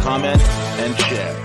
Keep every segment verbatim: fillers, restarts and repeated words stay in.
comment, and share.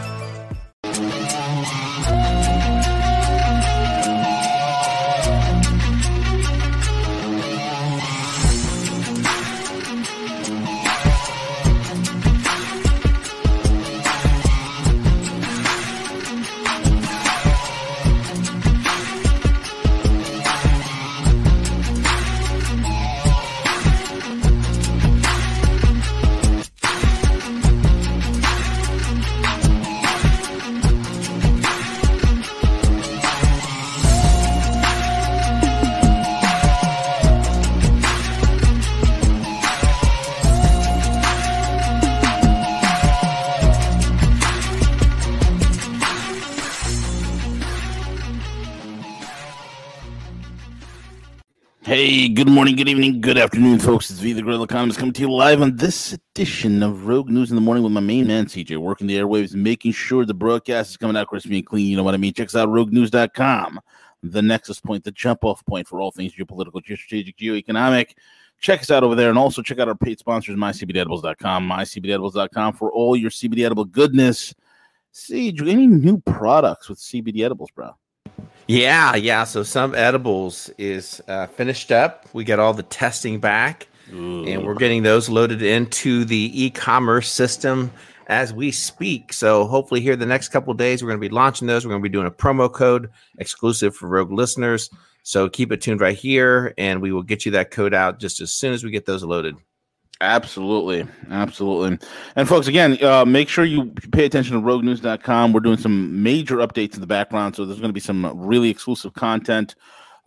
Hey, good morning, good evening, good afternoon, folks. It's V, the Guerrilla Economist, coming to you live on this edition of Rogue News in the Morning with my main man, C J, working the airwaves, making sure the broadcast is coming out crispy and clean, you know what I mean? Check us out, rogue news dot com, the nexus point, the jump-off point for all things geopolitical, geostrategic, geoeconomic. Check us out over there, and also check out our paid sponsors, my c b d edibles dot com, my c b d edibles dot com, for all your C B D edible goodness. C J, any new products with C B D edibles, bro? Yeah, yeah. So some edibles is uh, finished up. We got all the testing back, Ooh. and we're getting those loaded into the e-commerce system as we speak. So hopefully here the next couple of days, we're going to be launching those. We're going to be doing a promo code exclusive for Rogue listeners. So keep it tuned right here, and we will get you that code out just as soon as we get those loaded. Absolutely. Absolutely. And folks, again, uh, make sure you pay attention to rogue news dot com. We're doing some major updates in the background, so there's going to be some really exclusive content.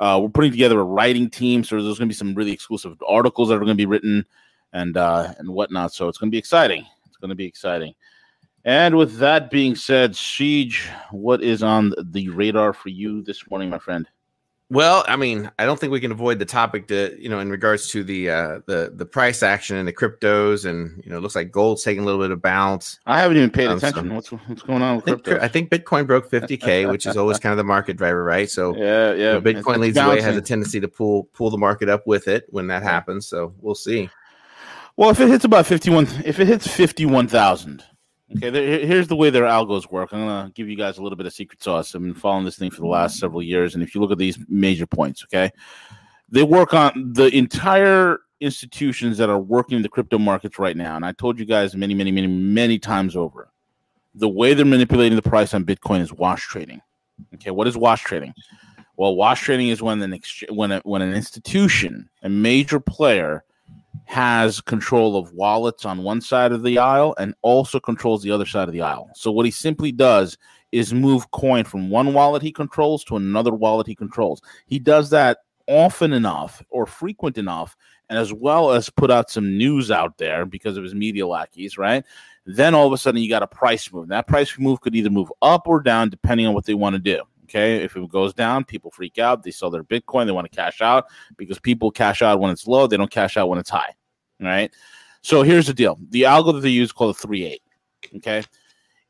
Uh, we're putting together a writing team, so there's going to be some really exclusive articles that are going to be written and uh, and whatnot, so it's going to be exciting. It's going to be exciting. And with that being said, Siege, what is on the radar for you this morning, my friend? Well, I mean, I don't think we can avoid the topic to, you know, in regards to the uh, the the price action and the cryptos, and you know, it looks like gold's taking a little bit of bounce. I haven't even paid um, attention. So what's what's going on with I think, cryptos? I think Bitcoin broke fifty K, which is always kind of the market driver, right? So yeah, yeah, you know, Bitcoin it's leads bouncing. the way, has a tendency to pull pull the market up with it when that happens. So we'll see. Well, if it hits about fifty-one, if it hits fifty-one thousand, okay. There, here's the way their algos work. I'm gonna give you guys a little bit of secret sauce. I've been following this thing for the last several years, and if you look at these major points, okay, they work on the entire institutions that are working the crypto markets right now. And I told you guys many, many, many, many times over, the way they're manipulating the price on Bitcoin is wash trading. Okay, what is wash trading? Well, wash trading is when an ex- when a, when an institution, a major player, has control of wallets on one side of the aisle and also controls the other side of the aisle. So what he simply does is move coin from one wallet he controls to another wallet he controls. He does that often enough or frequent enough, and as well as put out some news out there because of his media lackeys, right? Then all of a sudden you got a price move. That price move could either move up or down depending on what they want to do. Okay, if it goes down, people freak out. They sell their Bitcoin. They want to cash out because people cash out when it's low. They don't cash out when it's high, right? So here's the deal. The algo that they use is called a three eight, okay?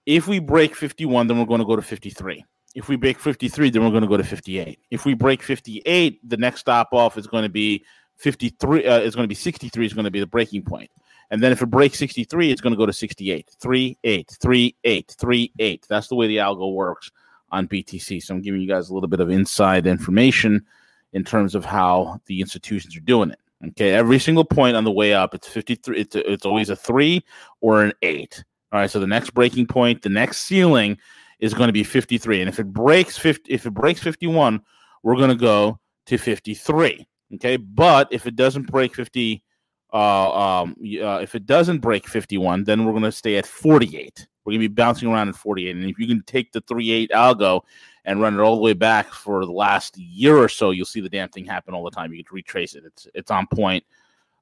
If we break fifty-one, then we're going to go to fifty-three. If we break fifty-three, then we're going to go to fifty-eight. If we break fifty-eight, the next stop off is going to be fifty-three. Uh, it's going to be sixty-three is going to be the breaking point. And then if it breaks sixty-three, it's going to go to sixty-eight. three eight, three eight, three eight. That's the way the algo works on B T C. So I'm giving you guys a little bit of inside information in terms of how the institutions are doing it. Okay, every single point on the way up, it's fifty-three. It's a, it's always a three or an eight. All right. So the next breaking point, the next ceiling, is going to be fifty-three. And if it breaks fifty, if it breaks fifty-one, we're going to go to fifty-three. Okay. But if it doesn't break fifty, uh, um, uh, if it doesn't break fifty-one, then we're going to stay at forty-eight. We're going to be bouncing around at forty-eight. And if you can take the three eight algo and run it all the way back for the last year or so, you'll see the damn thing happen all the time. You can retrace it. It's it's on point.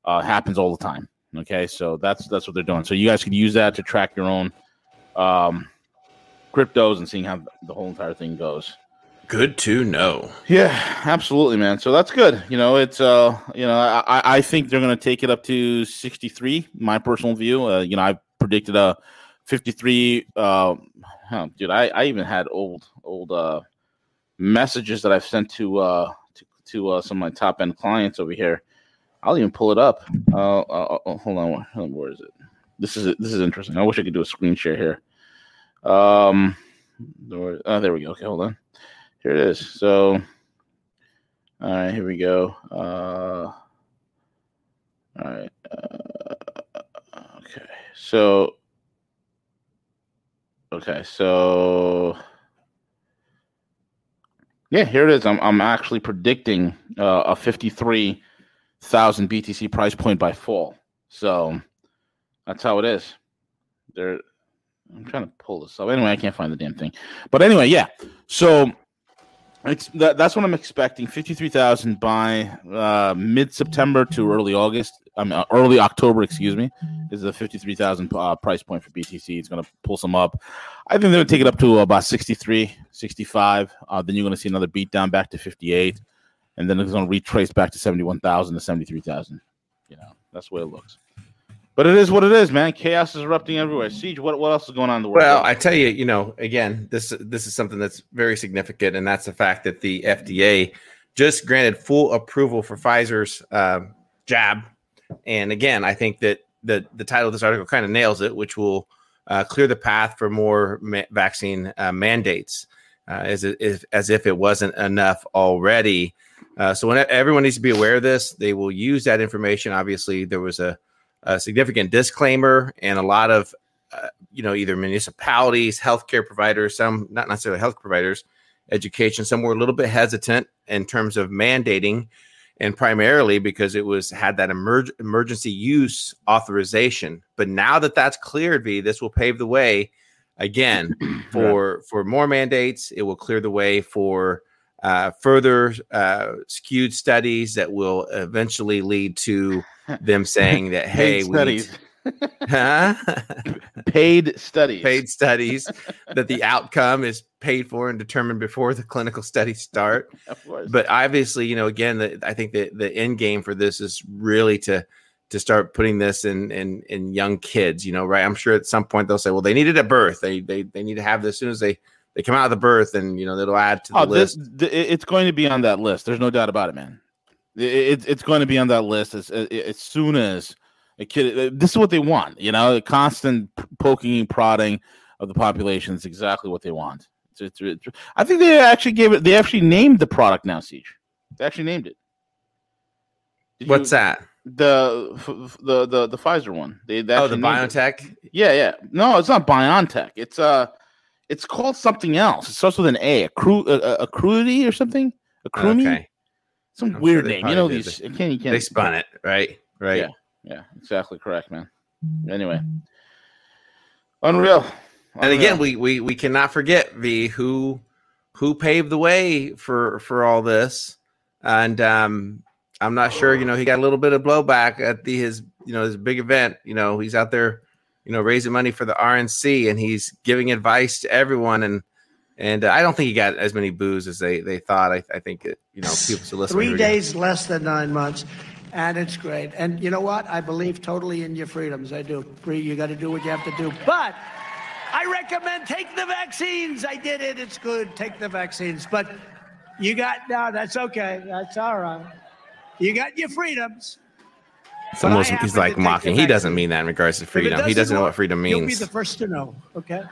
Uh, happens all the time. Okay, so that's that's what they're doing. So you guys can use that to track your own um, cryptos and seeing how the whole entire thing goes. Good to know. Yeah, absolutely, man. So that's good. You know, it's uh, you know, I, I think they're going to take it up to sixty-three. My personal view. Uh, you know, I predicted a fifty-three. Uh, oh, dude, I, I even had old old uh messages that I've sent to uh to, to uh, some of my top end clients over here. I'll even pull it up. Uh, uh, uh hold on, where is it? This is this is interesting. I wish I could do a screen share here. Um, oh, there we go. Okay, hold on. Here it is. So, all right, here we go. Uh, all right. Uh, okay. So, okay. So, yeah, here it is. I'm I'm actually predicting uh, a fifty-three thousand B T C price point by fall. So that's how it is. There. I'm trying to pull this up. Anyway, I can't find the damn thing. But anyway, yeah. So. It's, that, that's what I'm expecting, fifty-three thousand by uh, mid-September to early August. I mean, early October, excuse me, is the fifty-three thousand uh, price point for B T C. It's going to pull some up. I think they're going to take it up to about sixty-three, sixty-five. Uh, then you're going to see another beatdown back to fifty-eight, and then it's going to retrace back to seventy-one thousand to seventy-three thousand. You know, that's the way it looks. But it is what it is, man. Chaos is erupting everywhere. Siege, what, what else is going on in the world? Well, I tell you, you know, again, this this is something that's very significant, and that's the fact that the F D A just granted full approval for Pfizer's uh, jab. And again, I think that the, the title of this article kind of nails it, which will uh, clear the path for more ma- vaccine uh, mandates, uh, as, if, as if it wasn't enough already. Uh, so when everyone needs to be aware of this. They will use that information. Obviously, there was a A significant disclaimer, and a lot of, uh, you know, either municipalities, healthcare providers, some not necessarily health providers, education, some were a little bit hesitant in terms of mandating, and primarily because it was had that emerg- emergency use authorization. But now that that's cleared, V, this will pave the way again for for more mandates. It will clear the way for uh, further uh, skewed studies that will eventually lead to them saying that, hey, we need huh? paid studies, paid studies that the outcome is paid for and determined before the clinical studies start. Of course. But obviously, you know, again, the, I think that the end game for this is really to to start putting this in, in in young kids, you know, right? I'm sure at some point they'll say, well, they need it at birth. They they they need to have this as soon as they, they come out of the birth, and, you know, that'll add to the oh, list. This, it's going to be on that list. There's no doubt about it, man. It, it's going to be on that list as, as soon as a kid. This is what they want, you know. The constant poking and prodding of the population is exactly what they want. It's, it's, it's, I think they actually gave it. They actually named the product now, Siege. They actually named it. Did What's you, that? The, the the the Pfizer one. They, they oh, the BioNTech. It. Yeah, yeah. No, it's not BioNTech. It's uh, it's called something else. It starts with an A, a cru a, a, a crudity or something. A crudity. Okay. Some I'm weird sure name, you know. These it can't, you can't, they spun it, right? Right. Yeah, yeah, exactly correct, man. Anyway, unreal. unreal. And again, we, we we cannot forget V who who paved the way for for all this. And um, I'm not sure, you know, he got a little bit of blowback at the his you know his big event. You know, he's out there, you know, raising money for the R N C, and he's giving advice to everyone. And And uh, I don't think he got as many boos as they, they thought. I, I think, it, you know, people should listen. Three days, less than nine months, and it's great. And you know what? I believe totally in your freedoms. I do. Free, you got to do what you have to do. But I recommend take the vaccines. I did it. It's good. Take the vaccines. But you got no. That's okay. That's all right. You got your freedoms. Someone is like mocking. He doesn't mean that in regards to freedom. Doesn't he doesn't know what freedom means. You'll be the first to know. Okay.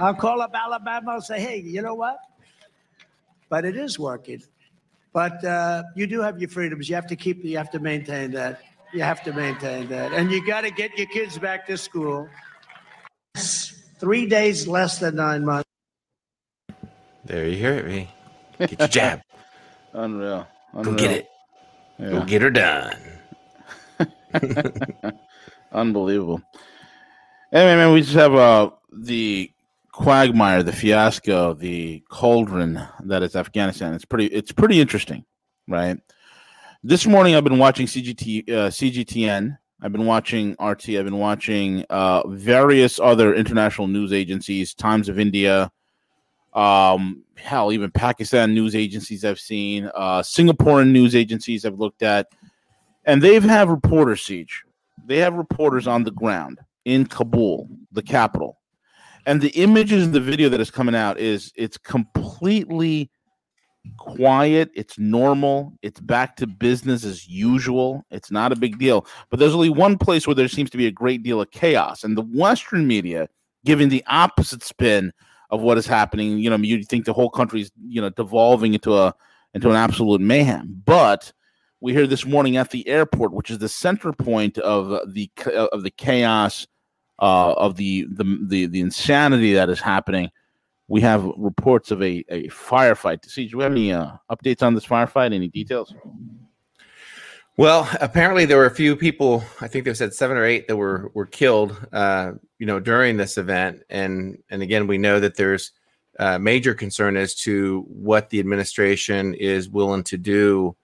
I'll call up Alabama and say, hey, you know what? But it is working. But uh, you do have your freedoms. You have to keep, you have to maintain that. You have to maintain that. And you got to get your kids back to school. Three days less than nine months. There you hear it, V. Get your jab. Unreal. Unreal. Go get it. Yeah. Go get her done. Unbelievable. Anyway, man, we just have uh, the quagmire, the fiasco, the cauldron that is Afghanistan. It's pretty. It's pretty interesting, right? This morning, I've been watching C G T, uh, C G T N I've been watching R T. I've been watching uh, various other international news agencies, Times of India, um, hell, even Pakistan news agencies I've seen, uh, Singaporean news agencies I've looked at. And they've have reporters, Siege. They have reporters on the ground in Kabul, the capital. And the images and the video that is coming out is it's completely quiet, it's normal, it's back to business as usual, it's not a big deal. But there's only one place where there seems to be a great deal of chaos, and the Western media giving the opposite spin of what is happening. You know, you'd think the whole country is, you know, devolving into a into an absolute mayhem. But we hear this morning at the airport, which is the center point of the of the chaos, uh, of the, the the the insanity that is happening. We have reports of a, a firefight. C J, do we have any uh, updates on this firefight? Any details? Well, apparently there were a few people, I think they said seven or eight, that were were killed, uh, you know, during this event. And and again, we know that there's uh, major concern as to what the administration is willing to do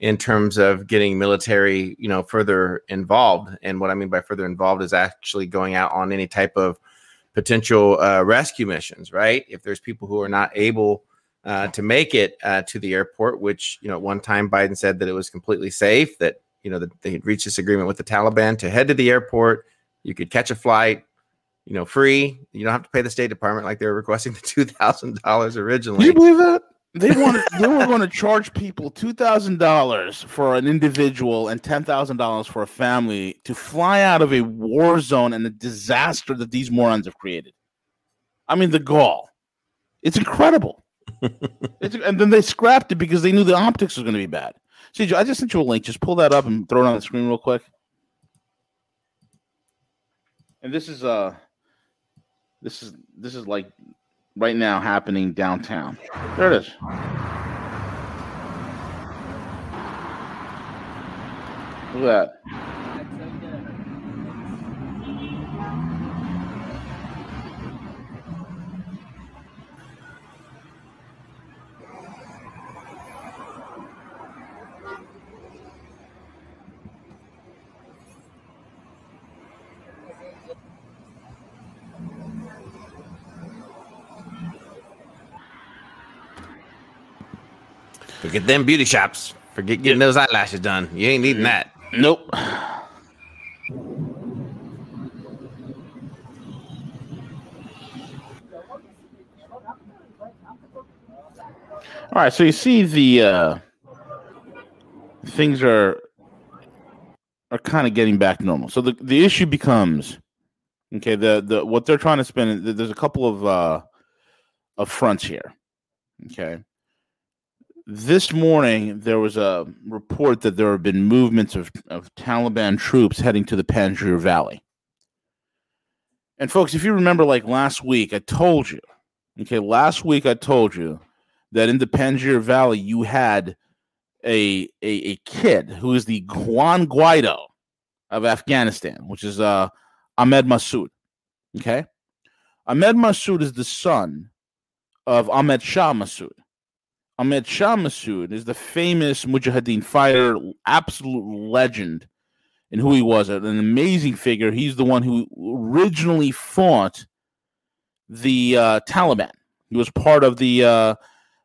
in terms of getting military, you know, further involved. And what I mean by further involved is actually going out on any type of potential uh, rescue missions, right? If there's people who are not able uh, to make it uh, to the airport, which, you know, at one time Biden said that it was completely safe, that, you know, that they had reached this agreement with the Taliban to head to the airport. You could catch a flight, you know, free. You don't have to pay the State Department like they were requesting the two thousand dollars originally. Do you believe that? They wanted, they were going to charge people two thousand dollars for an individual and ten thousand dollars for a family to fly out of a war zone and the disaster that these morons have created. I mean, the gall. It's incredible. It's, and then they scrapped it because they knew the optics was going to be bad. C J, I just sent you a link. Just pull that up and throw it on the screen real quick. And this is uh, this is this is like... right now happening downtown. There it is. Look at that. Forget them beauty shops. Forget getting yeah. those eyelashes done. You ain't needing that. Nope. All right, so you see the uh, things are are kind of getting back normal. So the, the issue becomes, okay, the the what they're trying to spend. There's a couple of uh, of fronts here, okay. This morning, there was a report that there have been movements of, of Taliban troops heading to the Panjshir Valley. And folks, if you remember, like last week, I told you, okay, last week I told you that in the Panjshir Valley, you had a, a, a kid who is the Juan Guaido of Afghanistan, which is uh, Ahmad Massoud, okay? Ahmad Massoud is the son of Ahmad Shah Massoud. Ahmad Shah Massoud is the famous Mujahideen fighter, absolute legend in who he was, an amazing figure. He's the one who originally fought the uh, Taliban. He was part of the uh,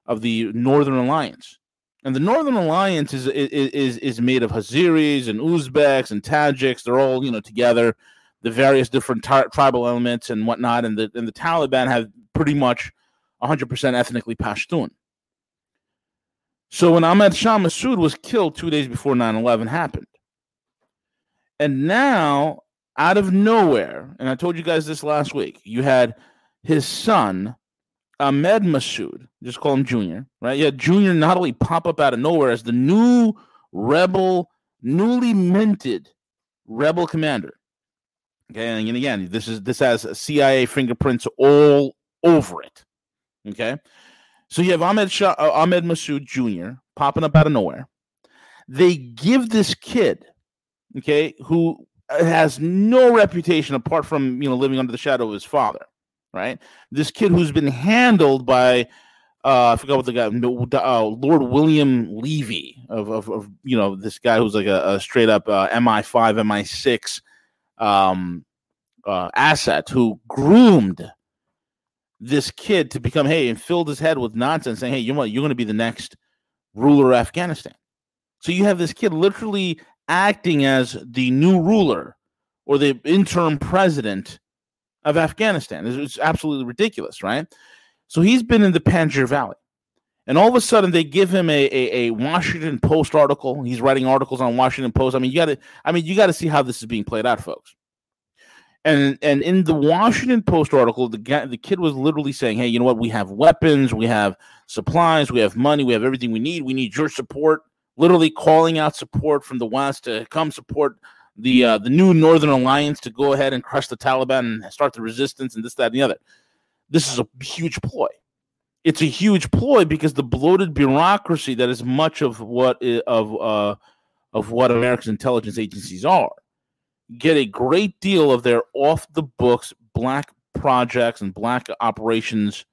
of the Northern Alliance, and the Northern Alliance is is is made of Hazaris and Uzbeks and Tajiks. They're all, you know, together, the various different tar- tribal elements and whatnot, and the and the Taliban have pretty much one hundred percent ethnically Pashtun. So when Ahmad Shah Massoud was killed two days before nine eleven happened, and now out of nowhere, and I told you guys this last week, you had his son, Ahmad Massoud, just call him Junior, right? You had Junior not only pop up out of nowhere as the new rebel, newly minted rebel commander. Okay, and again, this is this has C I A fingerprints all over it. Okay. So you have Ahmad Shah, uh, Ahmad Massoud Junior popping up out of nowhere. They give this kid, okay, who has no reputation apart from, you know, living under the shadow of his father, right? This kid who's been handled by Uh, I forgot what the guy, uh, Lord William Levy of, of, of, you know, this guy who's like a, a straight up uh, M I five, M I six um, uh, asset who groomed this kid to become, hey, and filled his head with nonsense saying, hey, you know what, you're going to be the next ruler of Afghanistan. So you have this kid literally acting as the new ruler or the interim president of Afghanistan. It's, it's absolutely ridiculous, right? So he's been in the Panjshir Valley, and all of a sudden they give him a, a, a Washington Post article. He's writing articles on Washington Post. I mean, you got to, I mean, you got to see how this is being played out, folks. And and in the Washington Post article, the guy, the kid was literally saying, "Hey, you know what? We have weapons, we have supplies, we have money, we have everything we need. We need your support." Literally calling out support from the West to come support the uh, the new Northern Alliance to go ahead and crush the Taliban and start the resistance and this, that, and the other. This is a huge ploy. It's a huge ploy because the bloated bureaucracy that is much of what of uh, of what America's intelligence agencies are get a great deal of their off the books black projects and black operations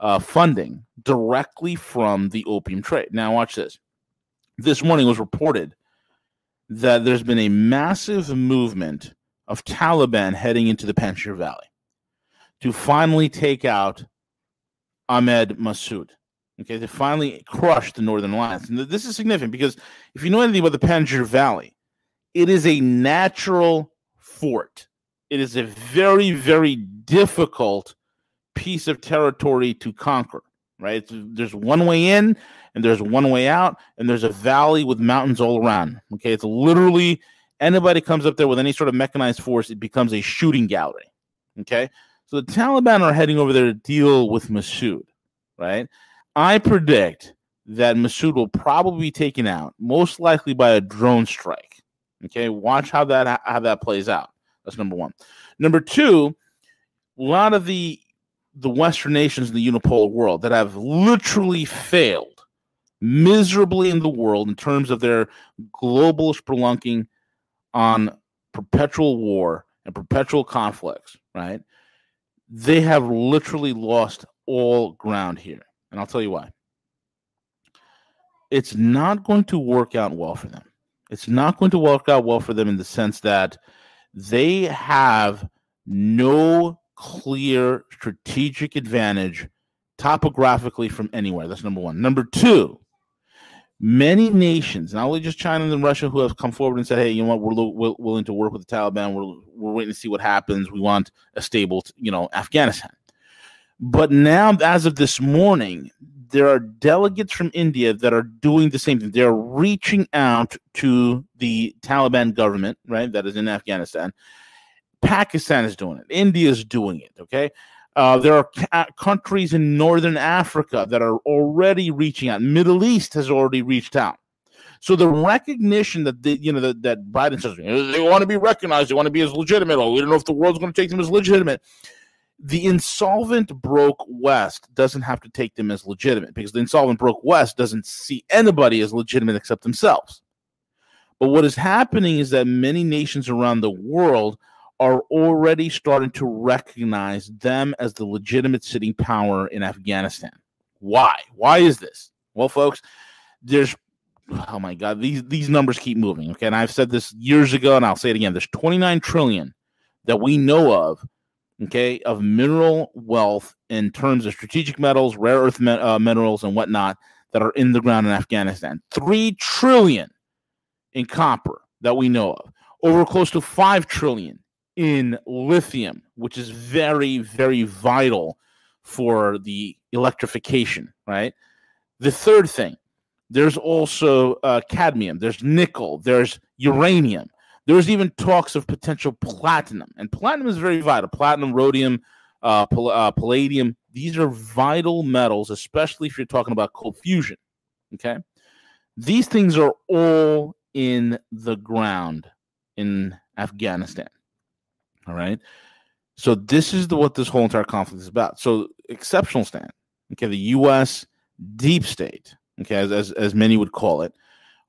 uh, funding directly from the opium trade. Now, watch this. This morning was reported that there's been a massive movement of Taliban heading into the Panjshir Valley to finally take out Ahmad Massoud, okay, to finally crush the Northern Alliance. And this is significant because if you know anything about the Panjshir Valley, it is a natural fort. It is a very, very difficult piece of territory to conquer, right? It's, there's one way in and there's one way out, and there's a valley with mountains all around, okay? It's literally anybody comes up there with any sort of mechanized force, it becomes a shooting gallery, okay? So the Taliban are heading over there to deal with Massoud, right? I predict that Massoud will probably be taken out, most likely by a drone strike. Okay, watch how that how that plays out. That's number one. Number two, a lot of the the Western nations in the unipolar world that have literally failed miserably in the world in terms of their global spelunking on perpetual war and perpetual conflicts, right? They have literally lost all ground here. And I'll tell you why. It's not going to work out well for them. It's not going to work out well for them in the sense that they have no clear strategic advantage topographically from anywhere. That's number one. Number two, many nations, not only just China and Russia, who have come forward and said, hey, you know what, we're lo- we're willing to work with the Taliban. We're we're waiting to see what happens. We want a stable, you know, Afghanistan. But now, as of this morning, there are delegates from India that are doing the same thing. They're reaching out to the Taliban government, right, that is in Afghanistan. Pakistan is doing it. India is doing it, okay? Uh, there are ca- countries in Northern Africa that are already reaching out. Middle East has already reached out. So the recognition that the, you know the, that Biden says they want to be recognized, they want to be as legitimate. Oh, we don't know if the world's going to take them as legitimate. The insolvent broke West doesn't have to take them as legitimate because the insolvent broke West doesn't see anybody as legitimate except themselves. But what is happening is that many nations around the world are already starting to recognize them as the legitimate sitting power in Afghanistan. Why? Why is this? Well, folks, there's, oh my God, these, these numbers keep moving, okay? And I've said this years ago, and I'll say it again. There's twenty-nine trillion dollars that we know of, okay, of mineral wealth in terms of strategic metals, rare earth me- uh, minerals, and whatnot that are in the ground in Afghanistan. three trillion dollars in copper that we know of. Over close to five trillion dollars in lithium, which is very, very vital for the electrification, right? The third thing, there's also uh, cadmium, there's nickel, there's uranium. There's even talks of potential platinum, and platinum is very vital. Platinum, rhodium, uh, pal- uh, palladium, these are vital metals, especially if you're talking about cold fusion, okay? These things are all in the ground in Afghanistan. All right. So this is the, what this whole entire conflict is about. So exceptional stand. Okay. The U S deep state, okay, as, as, as many would call it,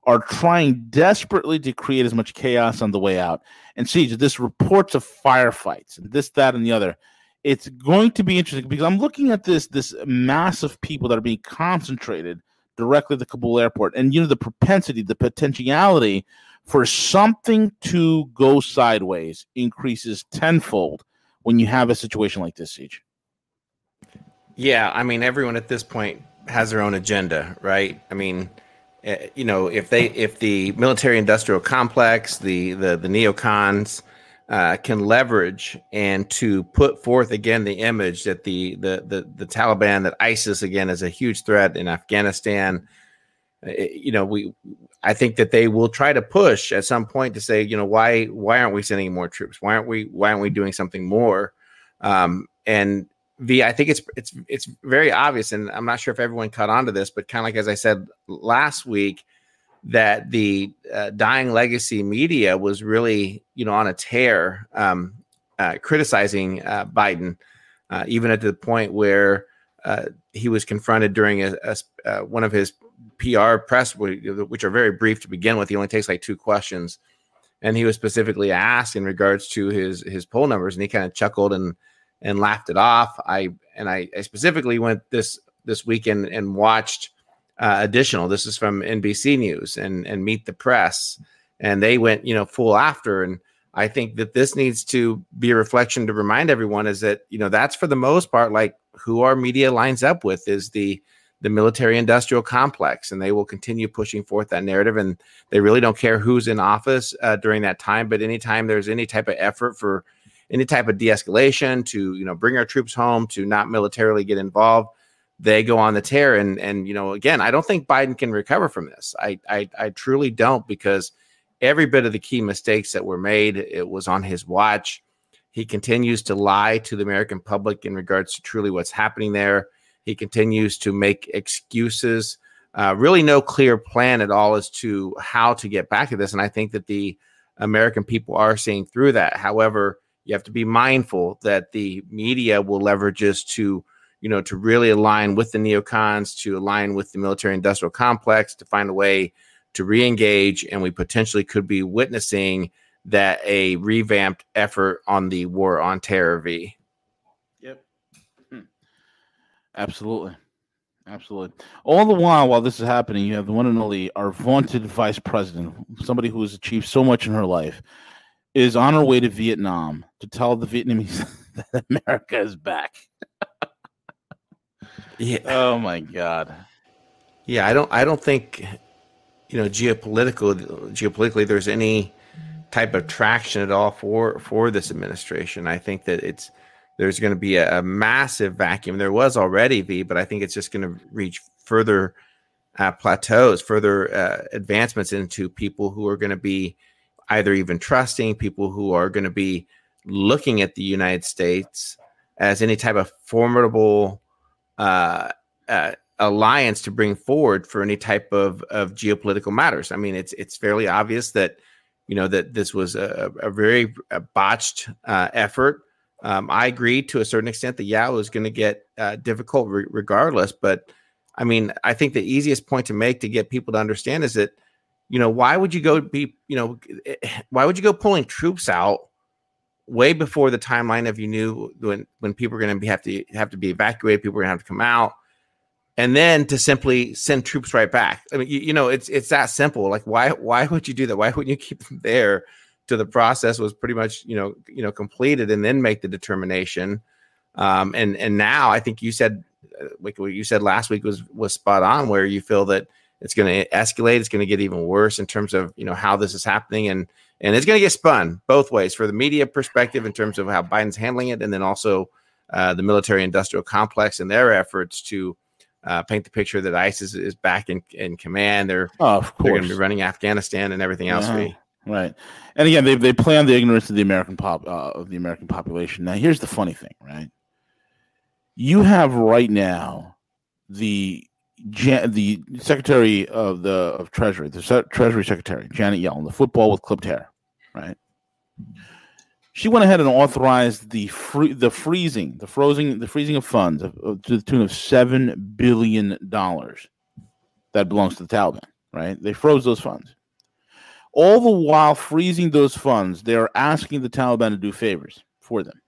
are trying desperately to create as much chaos on the way out. And see, this reports of firefights and this, that, and the other. it's going to be interesting because I'm looking at this this mass of people that are being concentrated directly at the Kabul airport, and you know the propensity, the potentiality for something to go sideways increases tenfold when you have a situation like this, Siege. Yeah, I mean, everyone at this point has their own agenda, right? I mean, you know, if they, if the military-industrial complex, the the, the neocons uh, can leverage and to put forth again the image that the, the the the Taliban, that ISIS again is a huge threat in Afghanistan, you know, we, I think that they will try to push at some point to say, you know, why why aren't we sending more troops? Why aren't we why aren't we doing something more? Um, and V, I think it's it's it's very obvious, and I'm not sure if everyone caught on to this, but kind of like as I said last week, that the uh, dying legacy media was really, you know, on a tear, um, uh, criticizing uh, Biden, uh, even at the point where uh, he was confronted during a, a uh, one of his P R press, which are very brief to begin with. He only takes like two questions, and he was specifically asked in regards to his his poll numbers, and he kind of chuckled and. and laughed it off. I and I, I specifically went this this weekend and watched uh, additional. This is from N B C News and and Meet the Press, and they went, you know, full after. And I think that this needs to be a reflection to remind everyone is that, you know, that's for the most part like who our media lines up with is the the military industrial complex, and they will continue pushing forth that narrative, and they really don't care who's in office uh, during that time. But anytime there's any type of effort for any type of de-escalation to, you know, bring our troops home, to not militarily get involved, they go on the tear. And, and, you know, again, I don't think Biden can recover from this. I, I, I truly don't, because every bit of the key mistakes that were made, it was on his watch. He continues to lie to the American public in regards to truly what's happening there. He continues to make excuses, uh, really no clear plan at all as to how to get back to this. And I think that the American people are seeing through that. However, you have to be mindful that the media will leverage this to, you know, to really align with the neocons, to align with the military industrial complex, to find a way to reengage. And we potentially could be witnessing that a revamped effort on the war on terror, V. Yep. Hmm. Absolutely. Absolutely. All the while, while this is happening, you have the one and only, our vaunted vice president, somebody who has achieved so much in her life, is on her way to Vietnam to tell the Vietnamese that America is back. Yeah. Oh my God. Yeah, I don't. I don't think, you know, geopolitical, geopolitically, there's any type of traction at all for for this administration. I think that it's there's going to be a, a massive vacuum. There was already, V, but I think it's just going to reach further uh, plateaus, further uh, advancements into people who are going to be either even trusting, people who are going to be looking at the United States as any type of formidable uh, uh, alliance to bring forward for any type of, of geopolitical matters. I mean, it's it's fairly obvious that, you know, that this was a, a very botched uh, effort. Um, I agree to a certain extent that, yeah, it was going to get uh, difficult re- regardless. But, I mean, I think the easiest point to make to get people to understand is that, you know, why would you go be, you know, why would you go pulling troops out way before the timeline of you knew when, when people are going to be have to have to be evacuated, people are going to have to come out, and then to simply send troops right back? I mean, you, you know, it's it's that simple. Like, why why would you do that? Why wouldn't you keep them there till the process was pretty much, you know, you know, completed, and then make the determination? Um, and and now I think you said like what you said last week was was spot on, where you feel that it's going to escalate. It's going to get even worse in terms of, you know, how this is happening, and and it's going to get spun both ways for the media perspective in terms of how Biden's handling it, and then also uh, the military-industrial complex and their efforts to uh, paint the picture that ISIS is back in, in command. They're oh, of course. They're going to be running Afghanistan and everything else. Uh-huh. Right, and again, they they play on the ignorance of the American pop uh, of the American population. Now, here's the funny thing, right? You have right now the. Jan- the Secretary of the of Treasury, the Se- Treasury Secretary, Janet Yellen, the football with clipped hair, right? She went ahead and authorized the free- the freezing, the frozen, the freezing of funds of, of, to the tune of seven billion dollars that belongs to the Taliban. Right? They froze those funds. All the while freezing those funds, they are asking the Taliban to do favors for them.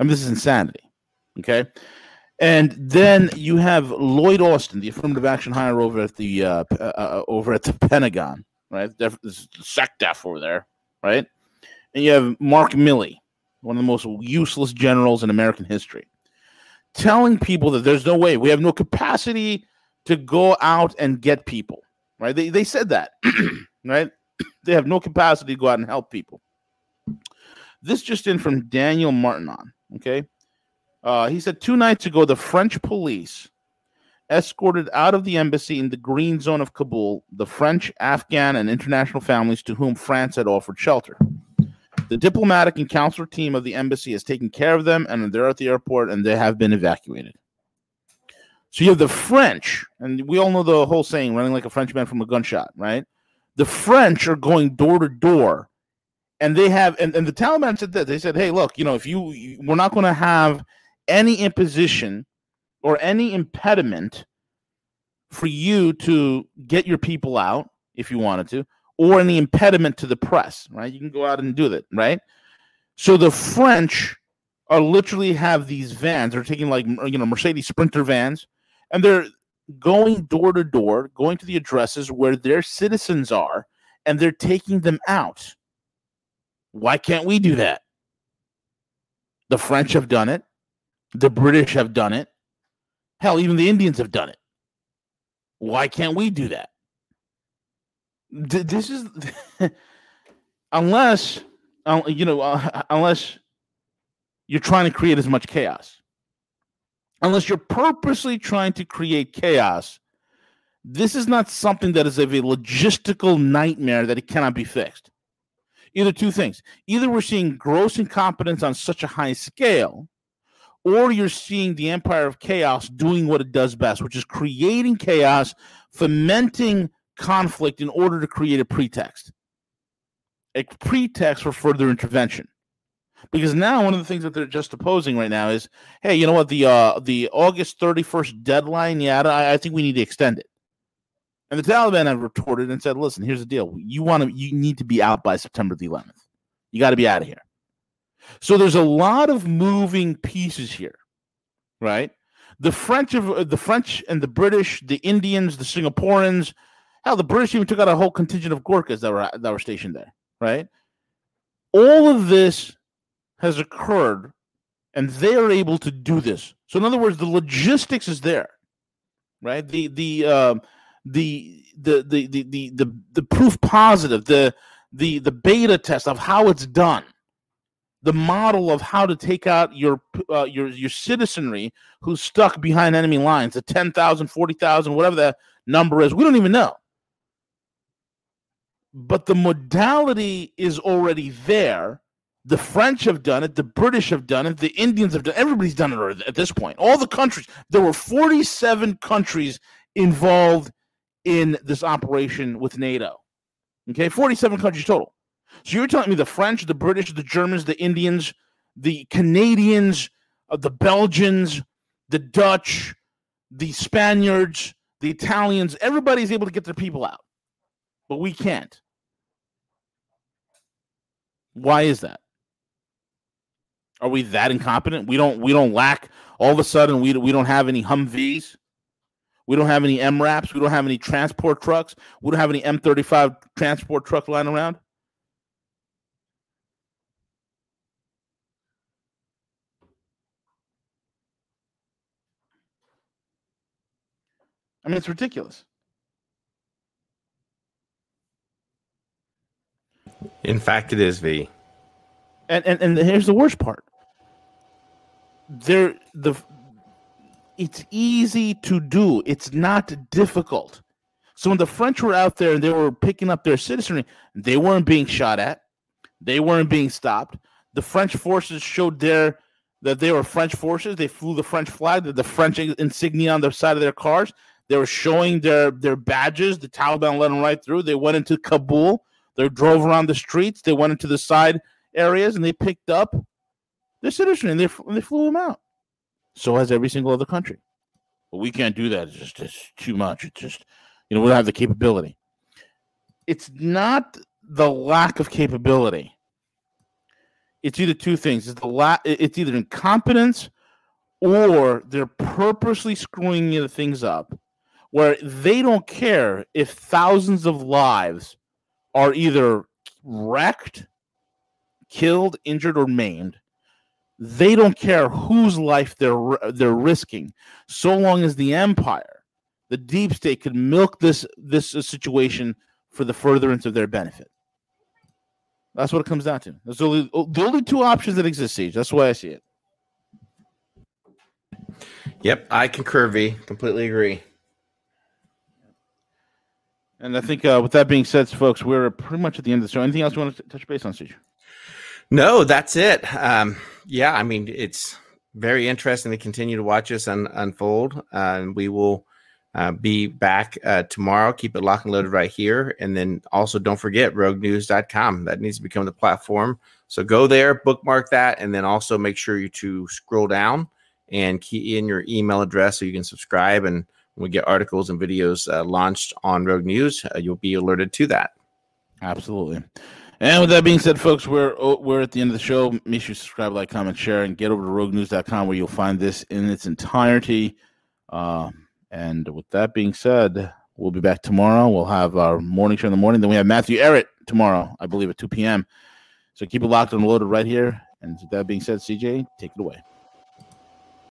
I mean, this is insanity, okay? And then you have Lloyd Austin, the affirmative action hire over at the uh, uh, over at the Pentagon, right? There's SecDef over there, right? And you have Mark Milley, one of the most useless generals in American history, telling people that there's no way, we have no capacity to go out and get people, right? They they said that, right? They have no capacity to go out and help people. This just in from Daniel Martin on, okay? Uh, he said, two nights ago, the French police escorted out of the embassy in the green zone of Kabul the French, Afghan, and international families to whom France had offered shelter. The diplomatic and consular team of the embassy has taken care of them, and they're at the airport, and they have been evacuated. So you have the French, and we all know the whole saying, running like a Frenchman from a gunshot, right? The French are going door to door, and they have, and, and the Taliban said that. They said, hey, look, you know, if you, you we're not going to have any imposition or any impediment for you to get your people out if you wanted to, or any impediment to the press, right? You can go out and do that, right? So the French are literally have these vans. They're taking, like, you know, Mercedes Sprinter vans, and they're going door to door, going to the addresses where their citizens are, and they're taking them out. Why can't we do that? The French have done it. The British have done it. Hell, even the Indians have done it. Why can't we do that? D- this is unless uh, you know, uh, unless you're trying to create as much chaos. Unless you're purposely trying to create chaos, this is not something that is of a logistical nightmare that it cannot be fixed. Either two things. Either we're seeing gross incompetence on such a high scale, or you're seeing the empire of chaos doing what it does best, which is creating chaos, fomenting conflict in order to create a pretext. A pretext for further intervention. Because now one of the things that they're just opposing right now is, hey, you know what, the uh, the August thirty-first deadline, yeah, I, I think we need to extend it. And the Taliban have retorted and said, listen, here's the deal. You want to, you need to be out by September the eleventh. You got to be out of here. So there's a lot of moving pieces here, right? The French, the French and the British, the Indians, the Singaporeans, hell, the British even took out a whole contingent of Gurkhas that were that were stationed there, right? All of this has occurred, and they are able to do this. So in other words, the logistics is there, right? The the uh, The the, the the the the the proof positive, the the the beta test of how it's done, the model of how to take out your uh, your your citizenry who's stuck behind enemy lines, the ten thousand, forty thousand, whatever that number is, we don't even know. But the modality is already there. The French have done it. The British have done it. The Indians have done it. Everybody's done it at this point. All the countries. There were forty-seven countries involved in this operation with NATO, okay? forty-seven countries total. So you're telling me the French, the British, the Germans, the Indians, the Canadians, uh, the Belgians, the Dutch, the Spaniards, the Italians, everybody's able to get their people out, but we can't. Why is that? Are we that incompetent? We don't. We don't lack. All of a sudden, we we don't have any Humvees. We don't have any M RAPs. We don't have any transport trucks. We don't have any M thirty-five transport truck lying around. I mean, it's ridiculous. In fact, it is, V. And and, and here's the worst part. There, the... It's easy to do. It's not difficult. So when the French were out there and they were picking up their citizenry, they weren't being shot at. They weren't being stopped. The French forces showed their that they were French forces. They flew the French flag, the French insignia on the side of their cars. They were showing their, their badges. The Taliban let them right through. They went into Kabul. They drove around the streets. They went into the side areas, and they picked up their citizenry, and they, and they flew them out. So has every single other country. But we can't do that. It's just it's too much. It's just, you know, we don't have the capability. It's not the lack of capability. it's either two things. It's, the la- it's either incompetence or they're purposely screwing the things up where they don't care if thousands of lives are either wrecked, killed, injured, or maimed. They don't care whose life they're they're risking, so long as the empire, the deep state, could milk this this situation for the furtherance of their benefit. That's what it comes down to. There's only, the only two options that exist, Sage. That's the way I see it. Yep, I concur, V. Completely agree. And I think uh, with that being said, folks, we're pretty much at the end of the show. Anything else you want to touch base on, Sage? No, that's it. Um, yeah, I mean, it's very interesting to continue to watch this un- unfold. Uh, and we will uh, be back uh, tomorrow. Keep it locked and loaded right here. And then also don't forget rogue news dot com. That needs to become the platform. So go there, bookmark that, and then also make sure you to scroll down and key in your email address so you can subscribe. And when we get articles and videos uh, launched on Rogue News, uh, you'll be alerted to that. Absolutely. And with that being said, folks, we're we're at the end of the show. Make sure you subscribe, like, comment, share, and get over to rogue news dot com where you'll find this in its entirety. Uh, and with that being said, we'll be back tomorrow. We'll have our morning show in the morning. Then we have Matthew Errett tomorrow, I believe, at two p.m. So keep it locked and loaded right here. And with that being said, C J, take it away.